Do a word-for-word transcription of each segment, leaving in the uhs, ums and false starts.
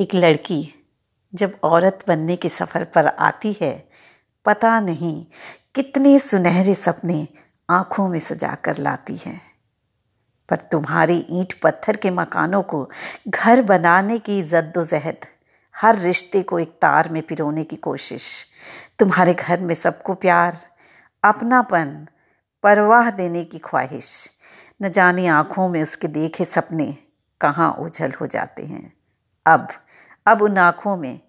एक लड़की जब औरत बनने के सफ़र पर आती है, पता नहीं कितने सुनहरे सपने आँखों में सजा कर लाती है। पर तुम्हारे ईंट पत्थर के मकानों को घर बनाने की जद्दोजहद, हर रिश्ते को एक तार में पिरोने की कोशिश, तुम्हारे घर में सबको प्यार, अपनापन, परवाह देने की ख्वाहिश, न जाने आँखों में उसके देखे सपने कहाँ ओझल हो जाते हैं। अब अब उन आँखों में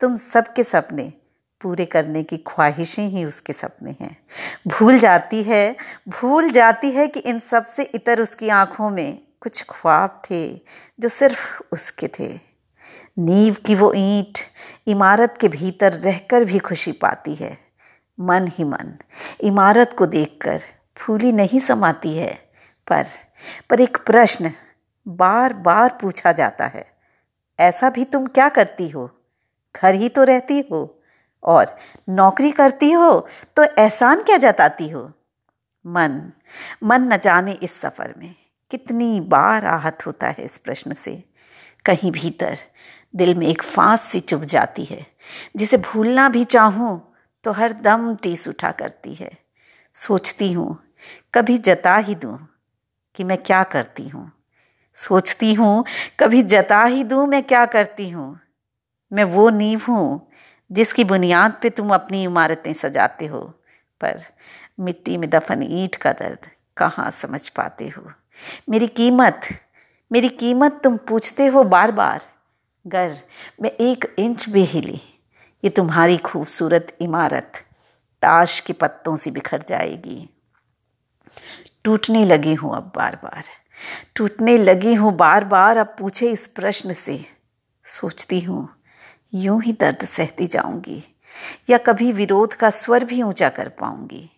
तुम सबके सपने पूरे करने की ख्वाहिशें ही उसके सपने हैं। भूल जाती है भूल जाती है कि इन सब से इतर उसकी आँखों में कुछ ख्वाब थे जो सिर्फ उसके थे। नींव की वो ईंट इमारत के भीतर रहकर भी खुशी पाती है। मन ही मन इमारत को देखकर फूली नहीं समाती है, पर पर एक प्रश्न बार बार पूछा जाता है, ऐसा भी तुम क्या करती हो? घर ही तो रहती हो, और नौकरी करती हो तो एहसान क्या जताती हो? मन मन न जाने इस सफ़र में कितनी बार आहत होता है इस प्रश्न से। कहीं भीतर दिल में एक फांस सी चुभ जाती है, जिसे भूलना भी चाहूँ तो हर दम टीस उठा करती है। सोचती हूँ कभी जता ही दूँ कि मैं क्या करती हूँ सोचती हूँ कभी जता ही दूँ मैं क्या करती हूँ। मैं वो नींव हूँ जिसकी बुनियाद पे तुम अपनी इमारतें सजाते हो, पर मिट्टी में दफन ईंट का दर्द कहाँ समझ पाते हो। मेरी कीमत मेरी कीमत तुम पूछते हो बार बार, गर मैं एक इंच भी हिली ये तुम्हारी खूबसूरत इमारत ताश के पत्तों से बिखर जाएगी। टूटने लगी हूँ अब बार बार टूटने लगी हूँ बार बार अब पूछे इस प्रश्न से। सोचती हूँ यूं ही दर्द सहती जाऊंगी, या कभी विरोध का स्वर भी ऊंचा कर पाऊंगी।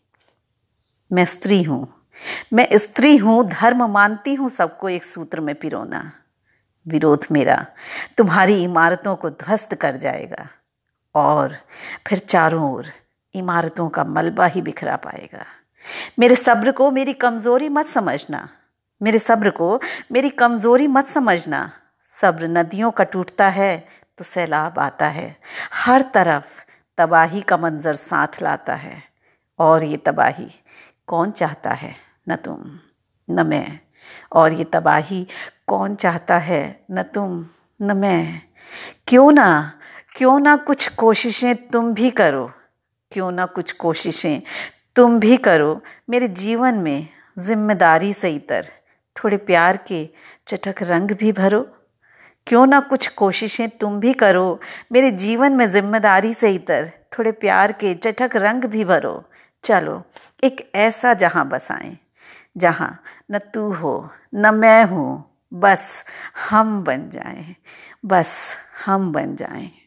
मैं स्त्री हूँ मैं स्त्री हूँ धर्म मानती हूँ सबको एक सूत्र में पिरोना। विरोध मेरा तुम्हारी इमारतों को ध्वस्त कर जाएगा, और फिर चारों ओर इमारतों का मलबा ही बिखरा पाएगा। मेरे सब्र को मेरी कमज़ोरी मत समझना मेरे सब्र को मेरी कमज़ोरी मत समझना। सब्र नदियों का टूटता है तो सैलाब आता है, हर तरफ तबाही का मंजर साथ लाता है। और ये तबाही कौन चाहता है, न तुम न मैं। और ये तबाही कौन चाहता है, न तुम न मैं। क्यों ना क्यों ना कुछ कोशिशें तुम भी करो क्यों ना कुछ कोशिशें तुम भी करो मेरे जीवन में जिम्मेदारी से इतर थोड़े प्यार के चटक रंग भी भरो। क्यों ना कुछ कोशिशें तुम भी करो मेरे जीवन में जिम्मेदारी से इतर थोड़े प्यार के चटक रंग भी भरो। चलो एक ऐसा जहाँ बसाएं जहाँ न तू हो न मैं हूँ, बस हम बन जाएं बस हम बन जाएं।